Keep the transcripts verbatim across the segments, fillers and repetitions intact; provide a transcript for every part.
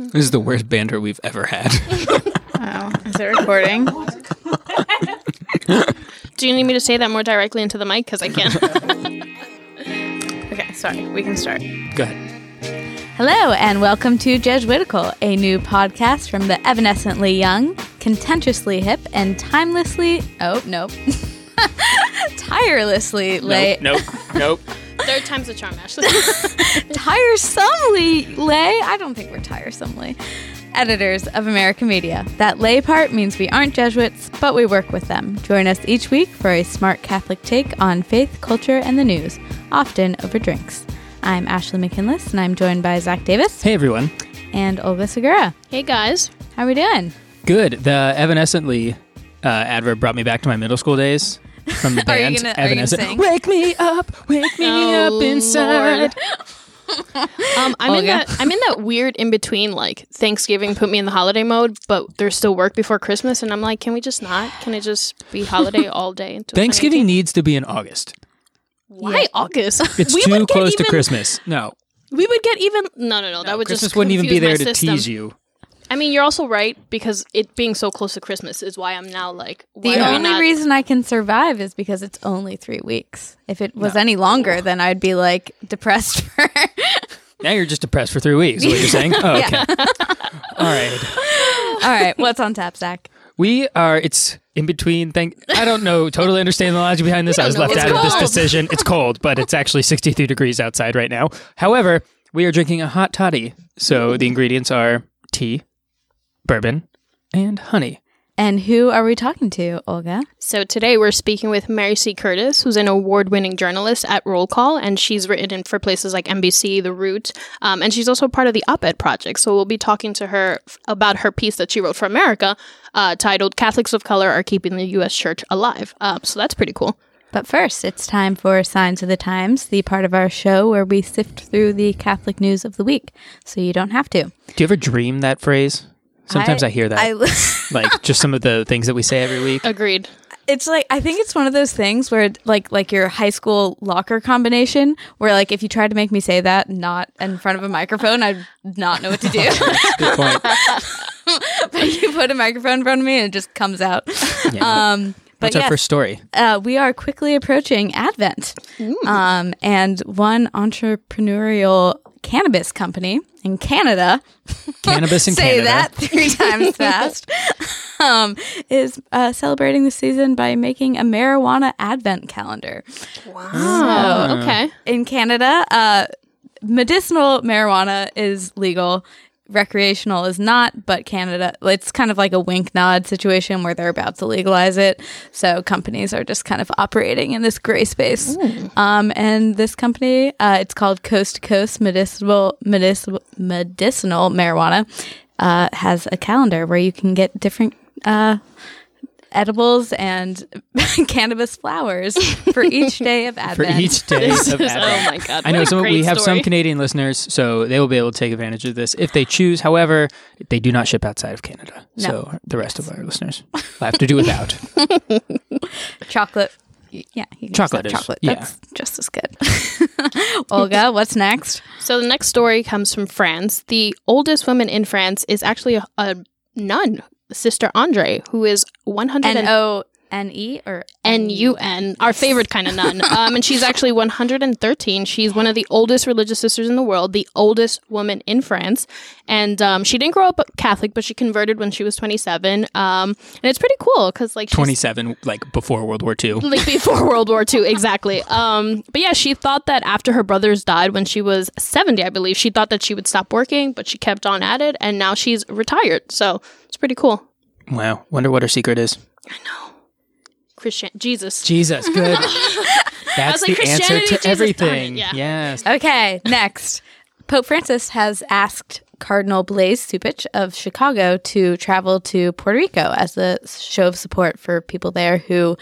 This is the worst banter we've ever had. Wow. Is it recording? Do you need me to say that more directly into the mic? Because I can't. Okay, sorry. We can start. Go ahead. Hello, and welcome to Jesuitical, a new podcast from the evanescently young, contentiously hip, and timelessly... Oh, nope. Tirelessly lay... Nope, nope, nope. Third time's a charm, Ashley. Tiresomely lay... I don't think we're tiresomely. Editors of America Media. That lay part means we aren't Jesuits, but we work with them. Join us each week for a smart Catholic take on faith, culture, and the news, often over drinks. I'm Ashley McKinless, and I'm joined by Zach Davis. Hey, everyone. And Olga Segura. Hey, guys. How are we doing? Good. The evanescently uh, adverb brought me back to my middle school days. From the band, gonna, Evanescent. Wake me up, wake me oh, up inside. um, I'm Olga. in that. I'm in that weird in between. Like Thanksgiving put me in the holiday mode, but there's still work before Christmas, and I'm like, can we just not? Can it just be holiday all day? Until Thanksgiving needs to be in August. Why yeah. August? It's we too close even, to Christmas. No, we would get even. No, no, no. no that would Christmas just wouldn't even be there to system. tease you. I mean, you're also right, because it being so close to Christmas is why I'm now like... Why the only not- reason I can survive is because it's only three weeks. If it was no. any longer, then I'd be like depressed for... Now you're just depressed for three weeks, is what you're saying? Oh, okay. All right. All right. What's on tap, Zach? We are... It's in between... Thank- I don't know. Totally understand the logic behind this. I was left out cold. of this decision. It's cold, but it's actually sixty-three degrees outside right now. However, we are drinking a hot toddy. So the ingredients are tea, bourbon, and honey. And who are we talking to, Olga? So today we're speaking with Mary C. Curtis, who's an award-winning journalist at Roll Call, and she's written in for places like N B C, The Root, um, and she's also part of the Op-Ed Project. So we'll be talking to her f- about her piece that she wrote for America, uh, titled "Catholics of Color Are Keeping the U S. Church Alive." Uh, so that's pretty cool. But first, it's time for Signs of the Times, the part of our show where we sift through the Catholic news of the week, so you don't have to. Do you ever dream that phrase? Sometimes I, I hear that. I, like, just some of the things that we say every week. Agreed. It's like, I think it's one of those things where, like, like your high school locker combination, where, like, if you tried to make me say that not in front of a microphone, I'd not know what to do. That's a good point. But you put a microphone in front of me and it just comes out. Yeah. Um, But What's yes, our first story? Uh, we are quickly approaching Advent. Um, and one entrepreneurial cannabis company in Canada, cannabis in say Canada. that three times fast, um, is uh, celebrating the season by making a marijuana Advent calendar. Wow. So, okay. In Canada, uh, medicinal marijuana is legal. Recreational is not, but Canada, it's kind of like a wink nod situation where they're about to legalize it. So companies are just kind of operating in this gray space. Mm. Um, and this company, uh, it's called Coast to Coast Medicinal Medicinal, Medicinal Marijuana, uh, has a calendar where you can get different uh, edibles and cannabis flowers for each day of Advent. For each day of Advent. Oh my God. I know some, we have story. some Canadian listeners, so they will be able to take advantage of this if they choose. However, they do not ship outside of Canada. No. So the rest yes. of our listeners will have to do without. Chocolate. Yeah. You can chocolate. Is, chocolate. Yeah. That's just as good. Olga, what's next? So the next story comes from France. The oldest woman in France is actually a, a nun, Sister Andre, who is one hundred and oh. N E or N U N, our favorite kind of nun. Um, and she's actually one hundred thirteen. She's one of the oldest religious sisters in the world, the oldest woman in France. And um, she didn't grow up Catholic, but she converted when she was twenty-seven. Um, and it's pretty cool because like... twenty-seven, like before World War Two. Like before World War Two, exactly. Um, but yeah, she thought that after her brothers died when she was seventy, I believe, she thought that she would stop working, but she kept on at it. And now she's retired. So it's pretty cool. Wow. Wonder what her secret is. I know. Christian Jesus. Jesus, good. That's like, the answer to Jesus everything. Yeah. Yes. Okay, next. Pope Francis has asked Cardinal Blaise Cupich of Chicago to travel to Puerto Rico as a show of support for people there who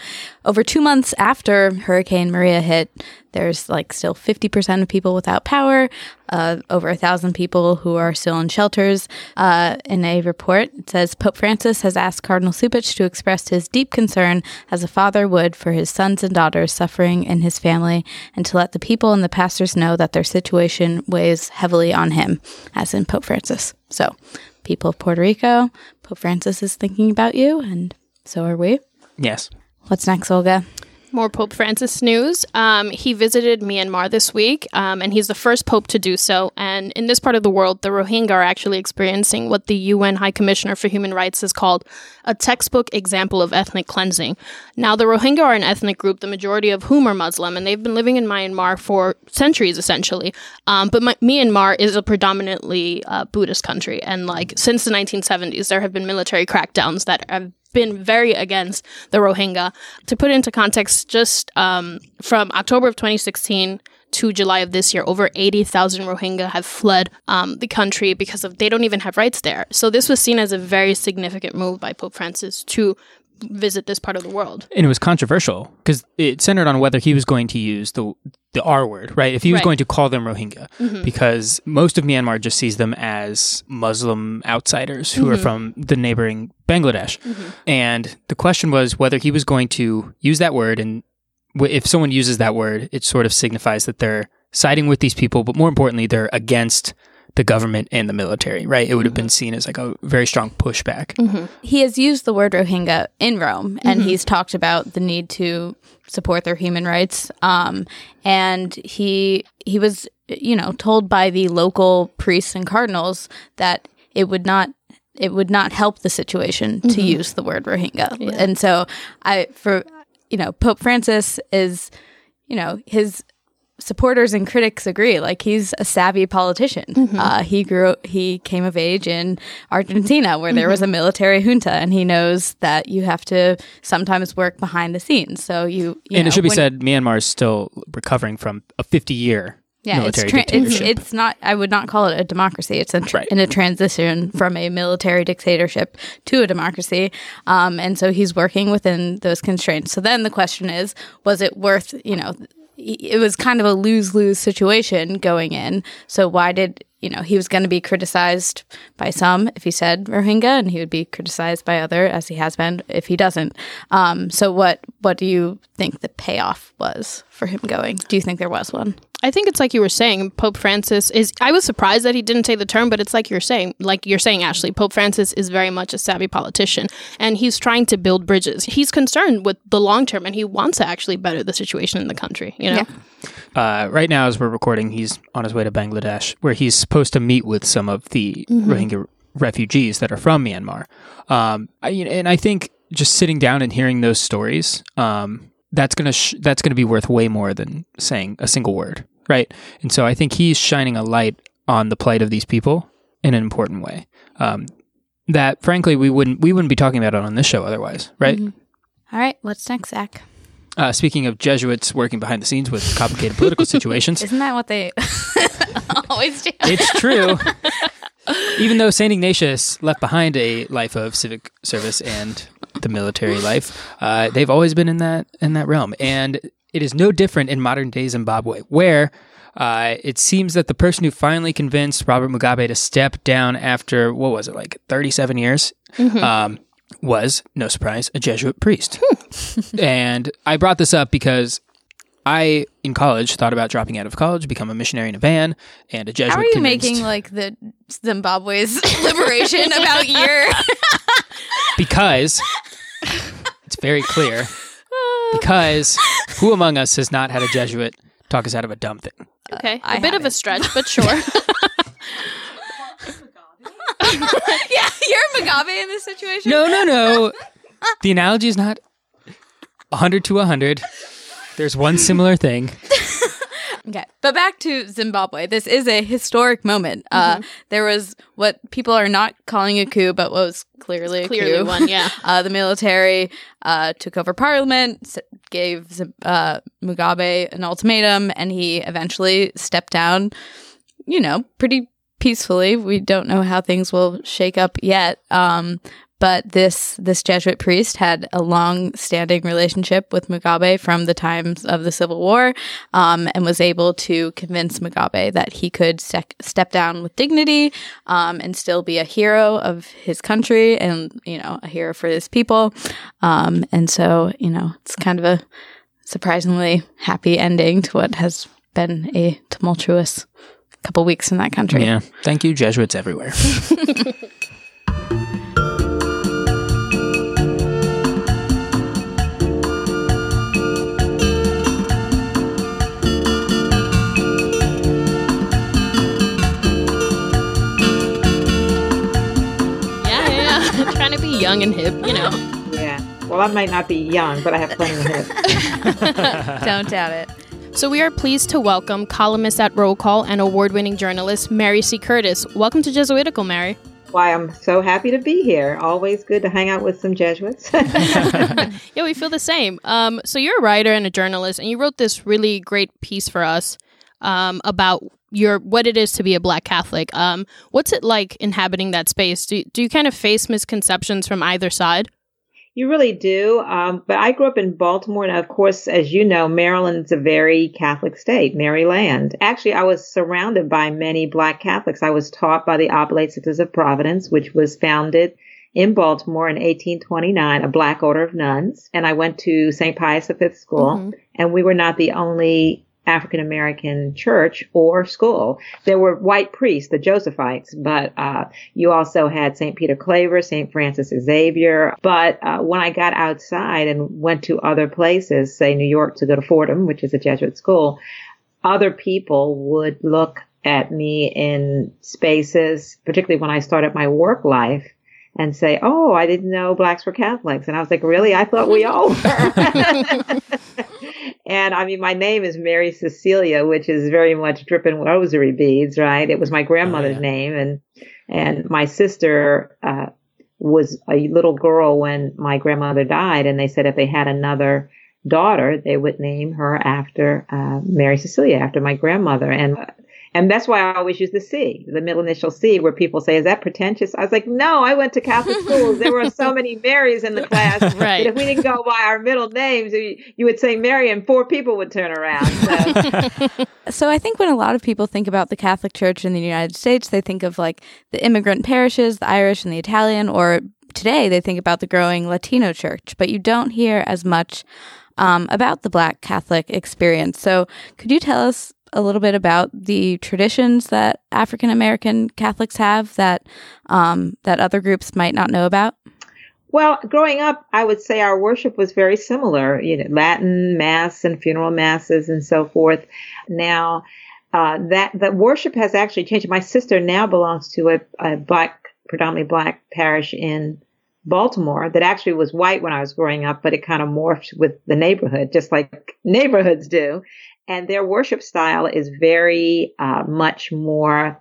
over two months after Hurricane Maria hit, there's like still fifty percent of people without power, uh, over a thousand people who are still in shelters. Uh, in a report, it says, Pope Francis has asked Cardinal Cupich to express his deep concern as a father would for his sons and daughters suffering in his family and to let the people and the pastors know that their situation weighs heavily on him, as in Pope Francis. So, people of Puerto Rico, Pope Francis is thinking about you, and so are we. Yes. What's next, Olga? More Pope Francis news. Um, he visited Myanmar this week, um, and he's the first pope to do so. And in this part of the world, the Rohingya are actually experiencing what the U N High Commissioner for Human Rights has called a textbook example of ethnic cleansing. Now, the Rohingya are an ethnic group, the majority of whom are Muslim, and they've been living in Myanmar for centuries, essentially. Um, but my- Myanmar is a predominantly uh, Buddhist country, and like since the nineteen seventies, there have been military crackdowns that have been very against the Rohingya. To put into context, just um, from October of twenty sixteen to July of this year, over eighty thousand Rohingya have fled um, the country because of they don't even have rights there. So this was seen as a very significant move by Pope Francis to visit this part of the world. And it was controversial because it centered on whether he was going to use the the R word, right? If he was right. going to call them Rohingya, mm-hmm. because most of Myanmar just sees them as Muslim outsiders who mm-hmm. are from the neighboring Bangladesh. Mm-hmm. And the question was whether he was going to use that word, and w- if someone uses that word, it sort of signifies that they're siding with these people, but more importantly, they're against the government and the military, right? It would have been seen as like a very strong pushback. Mm-hmm. He has used the word Rohingya in Rome, and mm-hmm. he's talked about the need to support their human rights. Um, and he he was, you know, told by the local priests and cardinals that it would not it would not help the situation mm-hmm. to use the word Rohingya. Yeah. And so I, for you know, Pope Francis is, you know, his supporters and critics agree. Like, he's a savvy politician. Mm-hmm. Uh, he grew. He came of age in Argentina, where mm-hmm. there was a military junta, and he knows that you have to sometimes work behind the scenes. So you, you and know, it should be said, Myanmar is still recovering from a fifty-year yeah, military it's tra- dictatorship. It's, it's not. I would not call it a democracy. It's a tr- right. in a transition from a military dictatorship to a democracy, um, and so he's working within those constraints. So then the question is, was it worth? You know. It was kind of a lose-lose situation going in. So why did, you know, he was going to be criticized by some if he said Rohingya, and he would be criticized by other, as he has been, if he doesn't. Um, so what, what do you think the payoff was for him going? Do you think there was one? I think it's like you were saying, Pope Francis is, I was surprised that he didn't say the term, but it's like you're saying, like you're saying, Ashley, Pope Francis is very much a savvy politician, and he's trying to build bridges. He's concerned with the long term, and he wants to actually better the situation in the country, you know? Yeah. Uh, right now, as we're recording, he's on his way to Bangladesh, where he's supposed to meet with some of the mm-hmm. Rohingya refugees that are from Myanmar. Um, I, and I think just sitting down and hearing those stories, um, that's gonna sh- that's gonna be worth way more than saying a single word, right? And so I think he's shining a light on the plight of these people in an important way um, that, frankly, we wouldn't we wouldn't be talking about it on this show otherwise, right? Mm-hmm. All right, what's next, Zach? Uh, speaking of Jesuits working behind the scenes with complicated political situations, isn't that what they always do? It's true. Even though Saint Ignatius left behind a life of civic service and the military life, uh, they've always been in that in that realm. And it is no different in modern-day Zimbabwe, where uh, it seems that the person who finally convinced Robert Mugabe to step down after, what was it, like thirty-seven years, mm-hmm. um, was, no surprise, a Jesuit priest. And I brought this up because I, in college, thought about dropping out of college, become a missionary in a van, and a Jesuit. How are you convinced... making like the Zimbabwe's liberation about your? Because it's very clear. Because who among us has not had a Jesuit talk us out of a dumb thing? Okay, uh, a I bit of it. a stretch, but sure. Yeah, you're Mugabe in this situation. No, no, no. The analogy is not one hundred to one hundred. There's one similar thing. Okay. But back to Zimbabwe. This is a historic moment. Mm-hmm. Uh, there was what people are not calling a coup, but what was clearly it's a clearly coup. Clearly one, yeah. Uh, the military uh, took over parliament, gave uh, Mugabe an ultimatum, and he eventually stepped down, you know, pretty peacefully. We don't know how things will shake up yet. Um, But this this Jesuit priest had a long-standing relationship with Mugabe from the times of the Civil War, um, and was able to convince Mugabe that he could stec- step down with dignity um, and still be a hero of his country and, you know, a hero for his people. Um, and so, you know, it's kind of a surprisingly happy ending to what has been a tumultuous couple weeks in that country. Yeah. Thank you, Jesuits everywhere. Young and hip, you know. Yeah. Well, I might not be young, but I have plenty of hip. Don't doubt it. So we are pleased to welcome columnist at Roll Call and award-winning journalist Mary C. Curtis. Welcome to Jesuitical, Mary. Why, I'm so happy to be here. Always good to hang out with some Jesuits. Yeah, we feel the same. Um, so you're a writer and a journalist, and you wrote this really great piece for us um, about your what it is to be a Black Catholic. Um, what's it like inhabiting that space? Do, do you kind of face misconceptions from either side? You really do. Um, but I grew up in Baltimore. And of course, as you know, Maryland's a very Catholic state, Maryland. Actually, I was surrounded by many Black Catholics. I was taught by the Oblate Sisters of Providence, which was founded in Baltimore in eighteen twenty-nine, a Black order of nuns. And I went to Saint Pius V School, mm-hmm. and we were not the only African-American church or school. There were white priests, the Josephites, but uh, you also had Saint Peter Claver, Saint Francis Xavier. But uh, when I got outside and went to other places, say New York, to go to Fordham, which is a Jesuit school, other people would look at me in spaces, particularly when I started my work life, and say, oh, I didn't know Blacks were Catholics. And I was like, really? I thought we all were. And I mean, my name is Mary Cecilia, which is very much dripping rosary beads, right? It was my grandmother's oh, yeah. name. And and my sister uh, was a little girl when my grandmother died. And they said if they had another daughter, they would name her after uh, Mary Cecilia, after my grandmother. And and that's why I always use the C, the middle initial C, where people say, is that pretentious? I was like, no, I went to Catholic schools. There were so many Marys in the class. Right. That if we didn't go by our middle names, you would say Mary and four people would turn around. So. So I think when a lot of people think about the Catholic Church in the United States, they think of like the immigrant parishes, the Irish and the Italian, or today they think about the growing Latino church. But you don't hear as much um, about the Black Catholic experience. So could you tell us a little bit about the traditions that African American Catholics have that um, that other groups might not know about? Well, growing up, I would say our worship was very similar, you know, Latin Mass and funeral masses and so forth. Now, uh, that the worship has actually changed. My sister now belongs to a, a black, predominantly Black parish in Baltimore that actually was white when I was growing up, but it kind of morphed with the neighborhood, just like neighborhoods do. And their worship style is very uh, much more,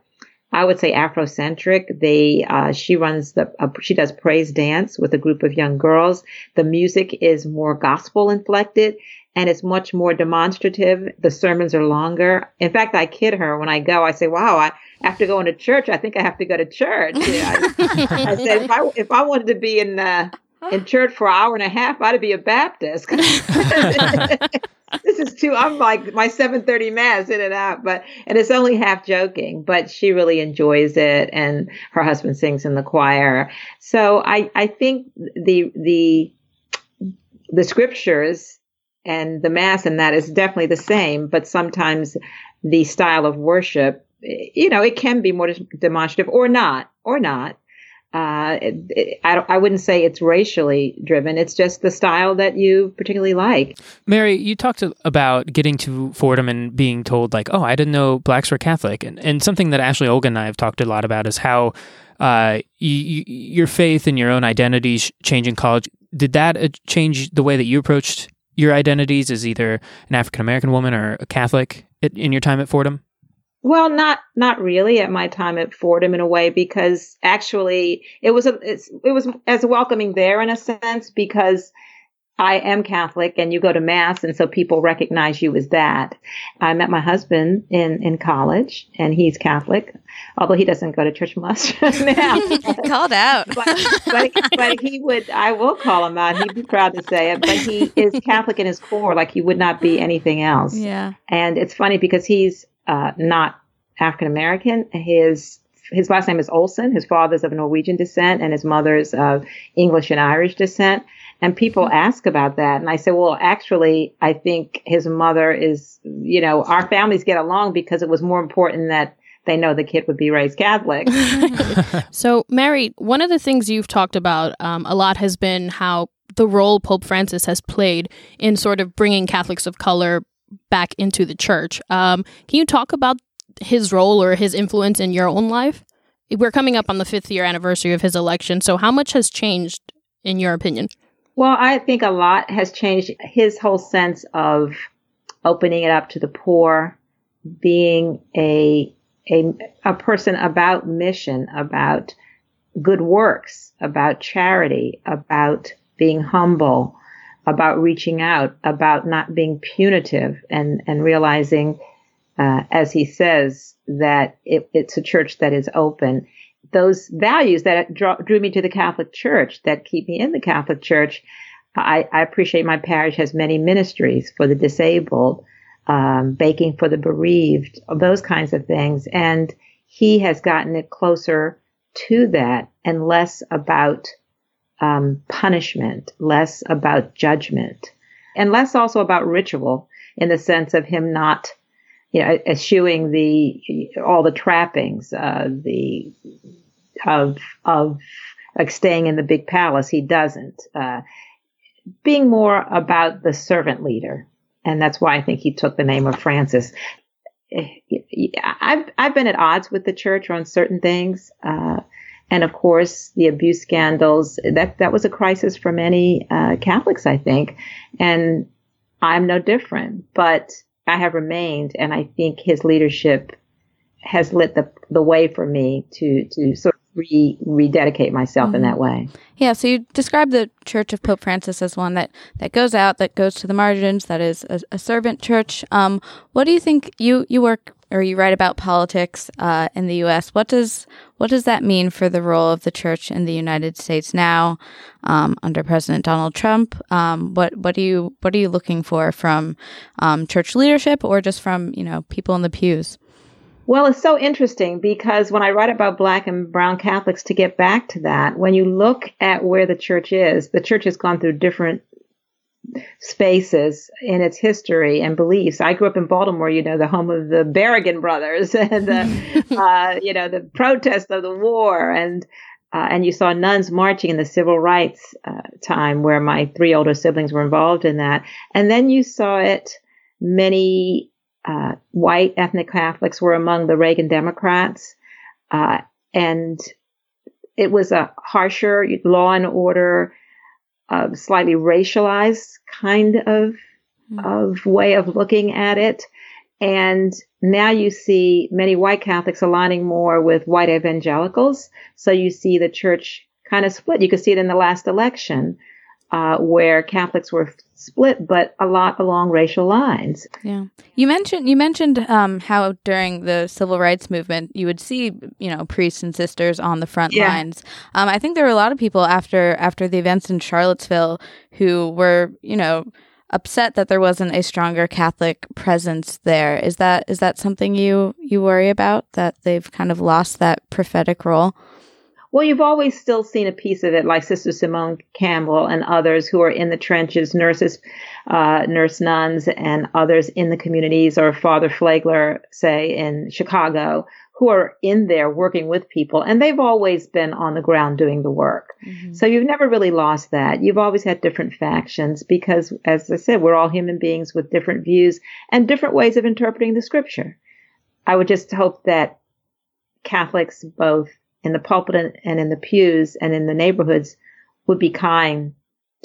I would say, Afrocentric. They, uh, she runs the, uh, she does praise dance with a group of young girls. The music is more gospel inflected, and it's much more demonstrative. The sermons are longer. In fact, I kid her when I go. I say, "Wow, I, after going to church, I think I have to go to church." You know, I, I said, if I, if I wanted to be in the in church for an hour and a half, I'd be a Baptist. This is too, I'm like my seven thirty mass in and out, but, and it's only half joking, but she really enjoys it. And her husband sings in the choir. So I, I think the, the, the scriptures and the mass and that is definitely the same, but sometimes the style of worship, you know, it can be more demonstrative or not, or not. Uh, it, it, I, I wouldn't say it's racially driven. It's just the style that you particularly like. Mary, you talked about getting to Fordham and being told like, oh, I didn't know Blacks were Catholic. And, and something that Ashley Olga and I have talked a lot about is how uh, you, your faith and your own identities change in college. Did that change the way that you approached your identities as either an African-American woman or a Catholic in your time at Fordham? Well, not not really at my time at Fordham in a way, because actually it was a, it's, it was as welcoming there in a sense because I am Catholic and you go to mass. And so people recognize you as that. I met my husband in, in college and he's Catholic, although he doesn't go to church much now. Called out. But, but, but he would, I will call him out. He'd be proud to say it, but he is Catholic in his core. Like he would not be anything else. Yeah. And it's funny because he's uh, not African-American. His His last name is Olsen. His father's of Norwegian descent and his mother's of English and Irish descent. And people ask about that. And I say, well, actually, I think his mother is, you know, our families get along because it was more important that they know the kid would be raised Catholic. So, Mary, one of the things you've talked about um, a lot has been how the role Pope Francis has played in sort of bringing Catholics of color back into the church. Um, can you talk about his role or his influence in your own life? We're coming up on the fifth year anniversary of his election. So how much has changed in your opinion? Well, I think a lot has changed. His whole sense of opening it up to the poor, being a, a, a person about mission, about good works, about charity, about being humble, about reaching out, about not being punitive and, and realizing Uh, as he says, that it, it's a church that is open. Those values that draw, drew me to the Catholic Church, that keep me in the Catholic Church, I, I appreciate my parish has many ministries for the disabled, um, baking for the bereaved, those kinds of things. And he has gotten it closer to that and less about um, punishment, less about judgment, and less also about ritual in the sense of him not you know, eschewing the, all the trappings, uh, the, of, of, like staying in the big palace. He doesn't, uh, being more about the servant leader. And that's why I think he took the name of Francis. I've, I've been at odds with the church on certain things. Uh, and of course the abuse scandals, that, that was a crisis for many, uh, Catholics, I think. And I'm no different, but I have remained, and I think his leadership has lit the the way for me to to sort of re, rededicate myself mm-hmm. in that way. Yeah, so you describe the Church of Pope Francis as one that, that goes out, that goes to the margins, that is a, a servant church. Um, what do you think you, you work or you write about politics uh, in the U S? What does what does that mean for the role of the church in the United States now um, under President Donald Trump? Um, what what do you what are you looking for from um, church leadership or just from you know people in the pews? Well, it's so interesting because when I write about Black and brown Catholics, to get back to that, when you look at where the church is, the church has gone through different spaces in its history and beliefs. I grew up in Baltimore, you know, the home of the Berrigan brothers and the, uh, you know, the protest of the war. And uh, and you saw nuns marching in the civil rights uh, time where my three older siblings were involved in that. And then you saw it many uh, white ethnic Catholics were among the Reagan Democrats. Uh, and it was a harsher law and order, Uh, slightly racialized kind of of way of looking at it. And now you see many white Catholics aligning more with white evangelicals. So you see the church kind of split. You could see it in the last election uh, where Catholics were split, but a lot along racial lines. Yeah, you mentioned you mentioned um, how during the civil rights movement you would see you know priests and sisters on the front yeah. lines. Um, I think there were a lot of people after after the events in Charlottesville who were you know upset that there wasn't a stronger Catholic presence there. Is that is that something you you worry about, that they've kind of lost that prophetic role? Well, you've always still seen a piece of it, like Sister Simone Campbell and others who are in the trenches, nurses, uh, nurse nuns, and others in the communities, or Father Flagler, say, in Chicago, who are in there working with people. And they've always been on the ground doing the work. Mm-hmm. So you've never really lost that. You've always had different factions because, as I said, we're all human beings with different views and different ways of interpreting the scripture. I would just hope that Catholics both in the pulpit and in the pews and in the neighborhoods would be kind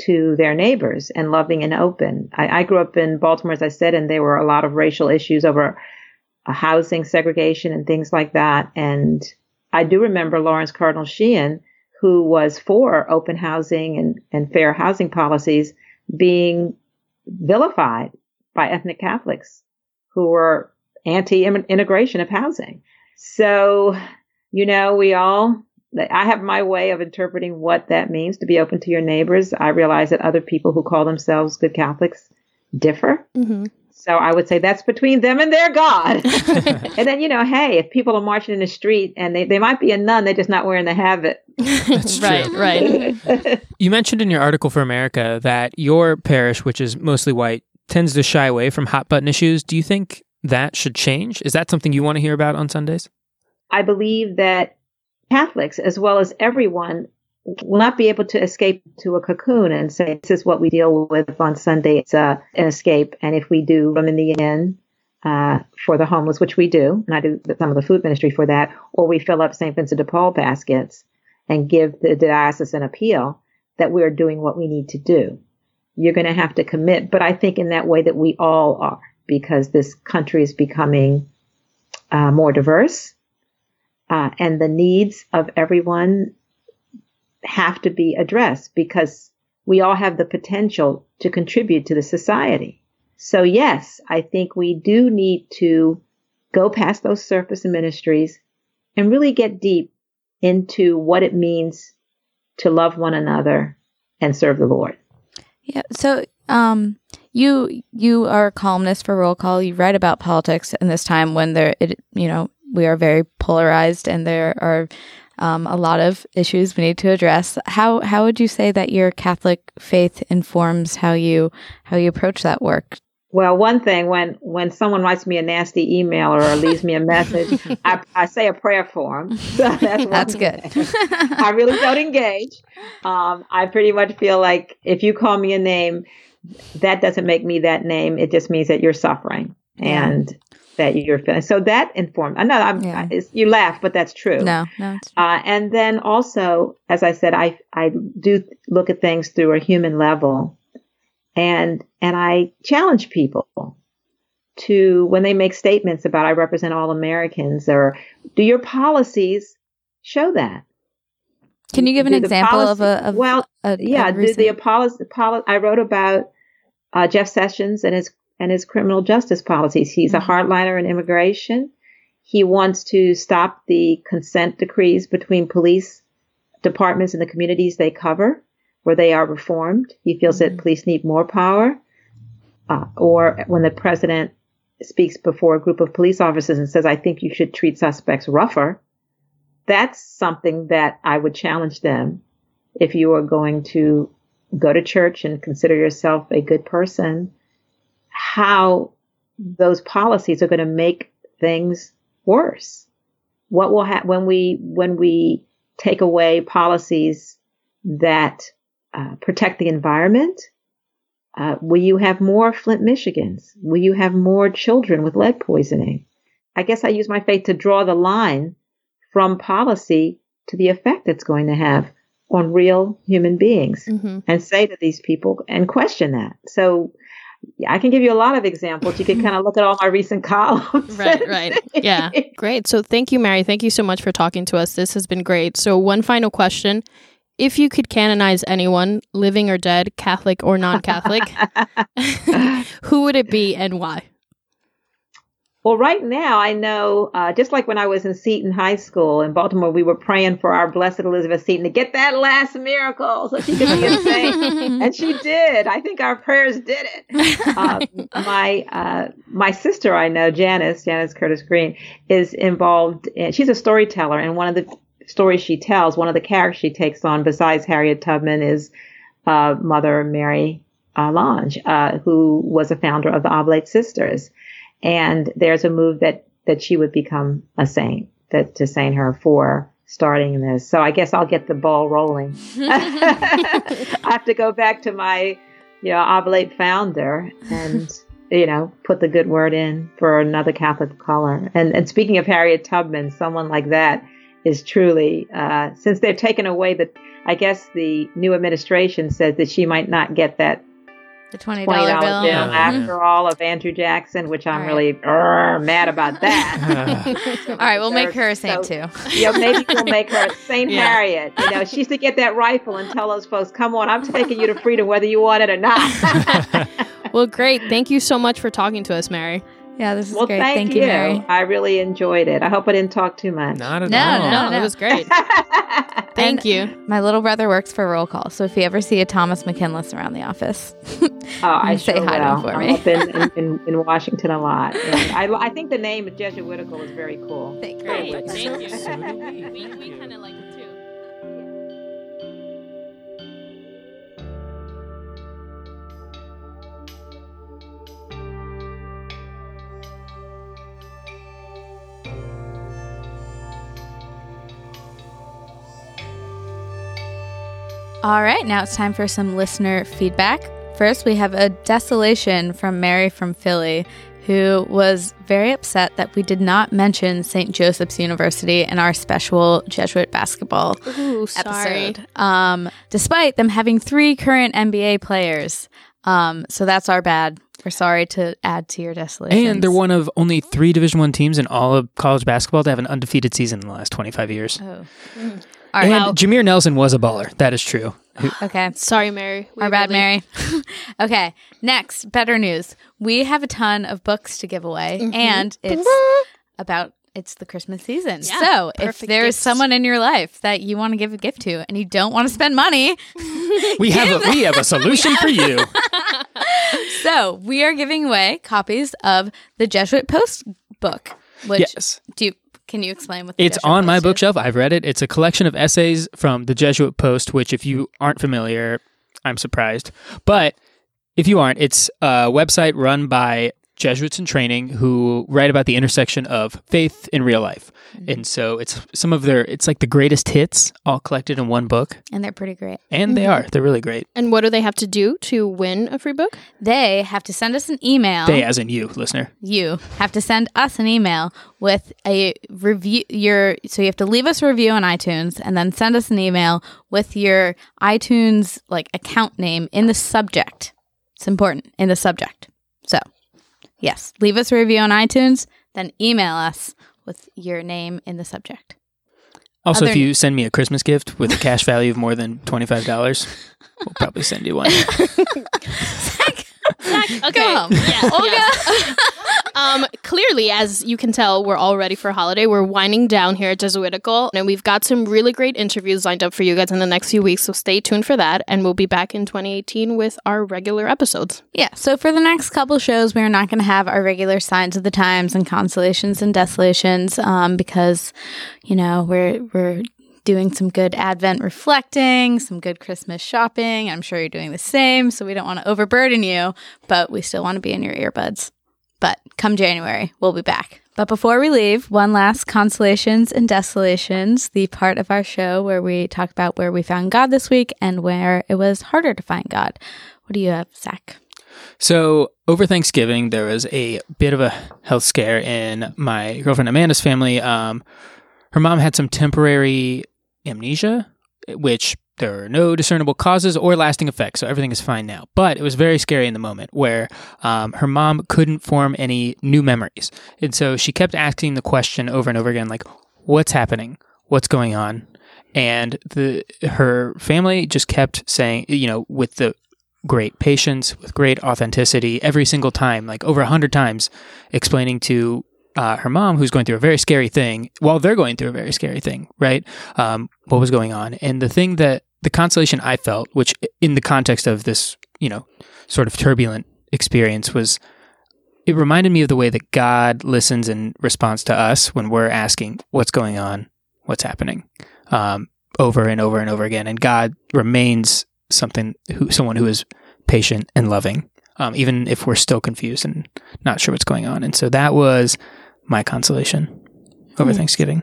to their neighbors and loving and open. I, I grew up in Baltimore, as I said, and there were a lot of racial issues over uh, housing segregation and things like that. And I do remember Lawrence Cardinal Sheehan, who was for open housing and, and fair housing policies, being vilified by ethnic Catholics who were anti-integration of housing. So, you know, we all, I have my way of interpreting what that means to be open to your neighbors. I realize that other people who call themselves good Catholics differ. Mm-hmm. So I would say that's between them and their God. And then, you know, hey, if people are marching in the street and they, they might be a nun, they're just not wearing the habit. That's true. Right, right. You mentioned in your article for America that your parish, which is mostly white, tends to shy away from hot button issues. Do you think that should change? Is that something you want to hear about on Sundays? I believe that Catholics, as well as everyone, will not be able to escape to a cocoon and say, this is what we deal with on Sunday. It's uh, an escape. And if we do room in the inn uh, for the homeless, which we do, and I do some of the food ministry for that, or we fill up Saint Vincent de Paul baskets and give the diocesan appeal that we're doing what we need to do. You're going to have to commit. But I think in that way that we all are, because this country is becoming uh, more diverse uh, and the needs of everyone have to be addressed, because we all have the potential to contribute to the society. So yes, I think we do need to go past those surface ministries and really get deep into what it means to love one another and serve the Lord. Yeah. So um, you you are a columnist for Roll Call. You write about politics in this time when there, it, you know, we are very polarized and there are Um, a lot of issues we need to address. How how would you say that your Catholic faith informs how you how you approach that work? Well, one thing, when when someone writes me a nasty email or leaves me a message, I, I say a prayer for them. So that's that's good. I really don't engage. Um, I pretty much feel like if you call me a name, that doesn't make me that name. It just means that you're suffering and that you're feeling. So that informed. I know I'm, yeah. I, you laugh, but that's true. No, no. It's true. Uh, and then also, as I said, I I do look at things through a human level, and and I challenge people to, when they make statements about I represent all Americans, or do your policies show that? Can you give an do example policy, of a of well? A, yeah, a do the apology. Poli- I wrote about uh, Jeff Sessions and his. and his criminal justice policies. He's a hardliner in immigration. He wants to stop the consent decrees between police departments and the communities they cover, where they are reformed. He feels mm-hmm. that police need more power. Uh, or when the president speaks before a group of police officers and says, I think you should treat suspects rougher. That's something that I would challenge them. If you are going to go to church and consider yourself a good person, how those policies are going to make things worse. What will happen when we when we take away policies that uh, protect the environment? Uh, will you have more Flint, Michigans? Will you have more children with lead poisoning? I guess I use my faith to draw the line from policy to the effect it's going to have on real human beings, mm-hmm. and say to these people and question that. So. Yeah, I can give you a lot of examples. You can kind of look at all my recent columns. Right, right. Yeah. Great. So thank you, Mary. Thank you so much for talking to us. This has been great. So one final question. If you could canonize anyone, living or dead, Catholic or non-Catholic, who would it be and why? Well, right now, I know, uh, just like when I was in Seton High School in Baltimore, we were praying for our blessed Elizabeth Seton to get that last miracle so she could be a saint. And she did. I think our prayers did it. Uh, my uh, my sister I know, Janice, Janice Curtis Green, is involved. In, she's a storyteller. And one of the stories she tells, one of the characters she takes on besides Harriet Tubman is uh, Mother Mary uh, Longe, uh, who was a founder of the Oblate Sisters. And there's a move that, that she would become a saint, that to saint her for starting this. So I guess I'll get the ball rolling. I have to go back to my, you know, Oblate founder and, you know, put the good word in for another Catholic color. And and speaking of Harriet Tubman, someone like that is truly, uh, since they've taken away the, I guess the new administration said that she might not get that The twenty dollar, twenty dollar bill. bill mm-hmm. After all of Andrew Jackson, which I'm right. really uh, mad about that. All right, we'll make her a saint so, too. Yeah, maybe we'll make her a Saint yeah. Harriet. You know, she used to get that rifle and tell those folks, come on, I'm taking you to freedom whether you want it or not. Well, great. Thank you so much for talking to us, Mary. Yeah, this is well, great. Thank, thank you, you, Mary. I really enjoyed it. I hope I didn't talk too much. Not at no, all. No, no, no. It was great. Thank and you. My little brother works for Roll Call, so if you ever see a Thomas McKinless around the office, oh, I say sure hi to him for I'm me. I've been in, in, in Washington a lot. I, I think the name of Jesuitical is very cool. Thank you. Thank you. So do we. We, we kind of like it too. All right, now it's time for some listener feedback. First, we have a desolation from Mary from Philly, who was very upset that we did not mention Saint Joseph's University in our special Jesuit basketball Ooh, episode, um, despite them having three current N B A players. Um, so that's our bad. We're sorry to add to your desolation. And they're one of only three Division I teams in all of college basketball to have an undefeated season in the last twenty-five years. Oh. Mm. Right, and well, Jameer Nelson was a baller. That is true. Okay. Sorry, Mary. We Our bad, really... Mary. Okay. Next, better news. We have a ton of books to give away, mm-hmm. and it's about it's the Christmas season. Yeah, so if there is someone in your life that you want to give a gift to and you don't want to spend money, we have a them. we have a solution for you. So we are giving away copies of the Jesuit Post book. Which yes. Do you... Can you explain what the Jesuit Post is? It's on my bookshelf. I've read it. It's a collection of essays from the Jesuit Post, which if you aren't familiar, I'm surprised. But if you aren't, it's a website run by Jesuits in training who write about the intersection of faith and real life. Mm-hmm. And so it's some of their, it's like the greatest hits all collected in one book. And they're pretty great. And mm-hmm. they are. They're really great. And what do they have to do to win a free book? They have to send us an email. They as in you, listener. You have to send us an email with a review. Your So you have to leave us a review on iTunes and then send us an email with your iTunes like account name in the subject. It's important, in the subject. So... Yes, leave us a review on iTunes, then email us with your name in the subject. Also, Other if you n- send me a Christmas gift with a cash value of more than twenty-five dollars, we'll probably send you one. Zach, Zach, okay. Go home. Yeah, Olga. Yeah. Um, clearly, as you can tell, we're all ready for holiday. We're winding down here at Jesuitical, and we've got some really great interviews lined up for you guys in the next few weeks, so stay tuned for that, and we'll be back in twenty eighteen with our regular episodes. Yeah, so for the next couple shows, we're not going to have our regular Signs of the Times and Consolations and Desolations, um, because, you know, we're we're... doing some good Advent reflecting, some good Christmas shopping. I'm sure you're doing the same, so we don't want to overburden you, but we still want to be in your earbuds. But come January, we'll be back. But before we leave, one last Consolations and Desolations, the part of our show where we talk about where we found God this week and where it was harder to find God. What do you have, Zach? So over Thanksgiving, there was a bit of a health scare in my girlfriend Amanda's family. Um, her mom had some temporary... amnesia, which there are no discernible causes or lasting effects, so everything is fine now. But it was very scary in the moment where um, her mom couldn't form any new memories. And so she kept asking the question over and over again, like, what's happening? What's going on? And the her family just kept saying, you know, with the great patience, with great authenticity, every single time, like over a hundred times, explaining to Uh, her mom, who's going through a very scary thing, while well, they're going through a very scary thing, right? Um, what was going on? And the thing that, the consolation I felt, which in the context of this, you know, sort of turbulent experience was, it reminded me of the way that God listens in response to us when we're asking what's going on, what's happening, um, over and over and over again. And God remains something, who, someone who is patient and loving, um, even if we're still confused and not sure what's going on. And so that was my consolation over Thanksgiving.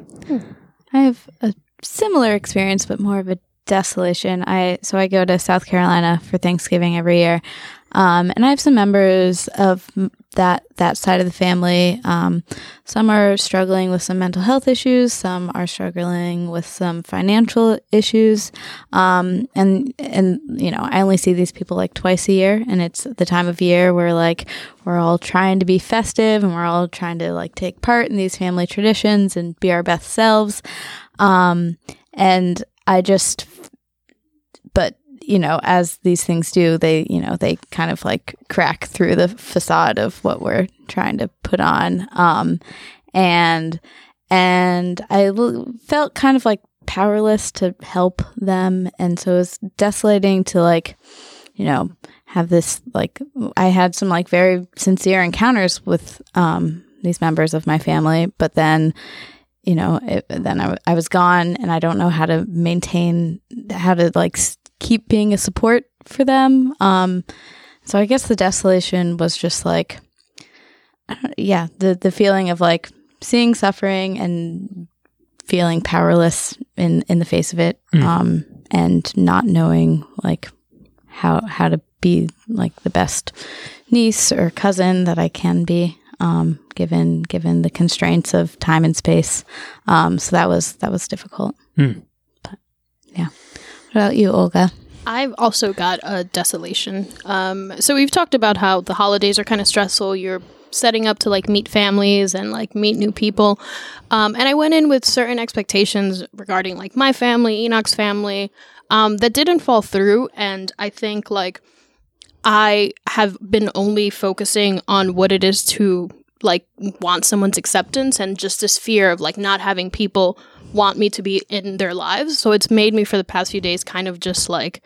I have a similar experience, but more of a desolation. I so I go to South Carolina for Thanksgiving every year, Um, and I have some members of that that side of the family. Um, some are struggling with some mental health issues. Some are struggling with some financial issues. Um, and, and you know, I only see these people like twice a year. And it's the time of year where like we're all trying to be festive and we're all trying to like take part in these family traditions and be our best selves. Um, and I just, but you know, as these things do, they, you know, they kind of like crack through the facade of what we're trying to put on. Um, and, and I l- felt kind of like powerless to help them. And so it was desolating to like, you know, have this, like, I had some like very sincere encounters with, um, these members of my family, but then, you know, it, then I, I was gone and I don't know how to maintain, how to like st- keep being a support for them. Um, so I guess the desolation was just like, I don't, yeah, the, the feeling of like seeing suffering and feeling powerless in, in the face of it. Mm. Um, and not knowing like how, how to be like the best niece or cousin that I can be, um, given, given the constraints of time and space. Um, so that was, that was difficult. Mm. But yeah. What about you, Olga? I've also got a desolation. Um, so we've talked about how the holidays are kind of stressful. You're setting up to like meet families and like meet new people. Um, and I went in with certain expectations regarding like my family, Enoch's family, um, that didn't fall through. And I think like I have been only focusing on what it is to like want someone's acceptance and just this fear of like not having people want me to be in their lives. So it's made me for the past few days kind of just like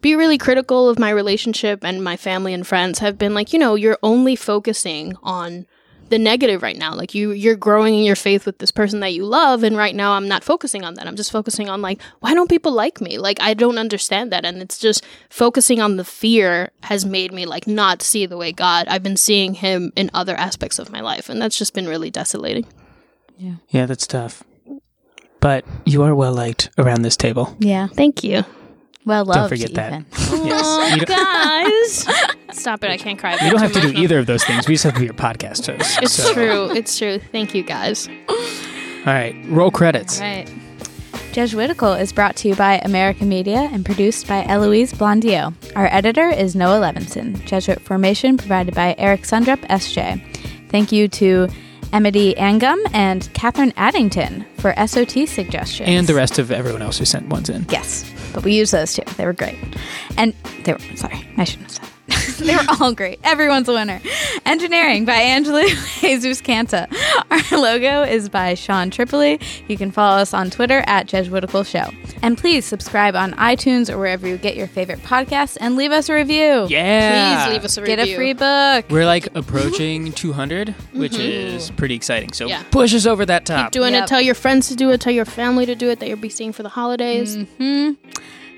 be really critical of my relationship, and my family and friends have been like, you know, you're only focusing on the negative right now. Like you, you're growing in your faith with this person that you love. And right now I'm not focusing on that. I'm just focusing on like, why don't people like me? Like, I don't understand that. And it's just focusing on the fear has made me like not see the way God, I've been seeing him in other aspects of my life. And that's just been really desolating. Yeah. Yeah, that's tough. But you are well liked around this table. Yeah. Thank you. Well loved. Don't forget even. That. Yes. Oh, guys. Stop it. I can't cry. You don't have to do either of those things. We just have to be your podcast hosts. It's so. True. It's true. Thank you, guys. All right. Roll credits. All right. Jesuitical is brought to you by America Media and produced by Eloise Blondiaux. Our editor is Noah Levinson. Jesuit formation provided by Eric Sundrup, S J. Thank you to Emity Angum and Catherine Addington for S O T suggestions. And the rest of everyone else who sent ones in. Yes, but we used those too. They were great. And they were, sorry, I shouldn't have said that. They were all great. Everyone's a winner. Engineering by Angela Jesus Canta. Our logo is by Sean Tripoli. You can follow us on Twitter at Jesuitical Show. And please subscribe on iTunes or wherever you get your favorite podcasts and leave us a review. Yeah. Please leave us a review. Get a free book. We're like approaching two hundred, which mm-hmm. is pretty exciting. So yeah. Push us over that top. Keep doing yep. it. Tell your friends to do it. Tell your family to do it that you'll be seeing for the holidays. Mm-hmm.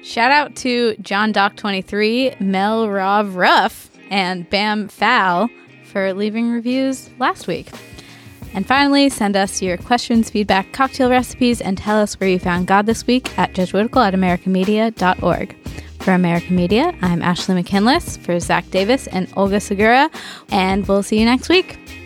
Shout out to John Doc twenty-three, Mel Rov Ruff, and Bam Fowl for leaving reviews last week. And finally, send us your questions, feedback, cocktail recipes, and tell us where you found God this week at Jesuitical at americamedia dot org. For American Media, I'm Ashley McKinless, for Zach Davis and Olga Segura, and we'll see you next week.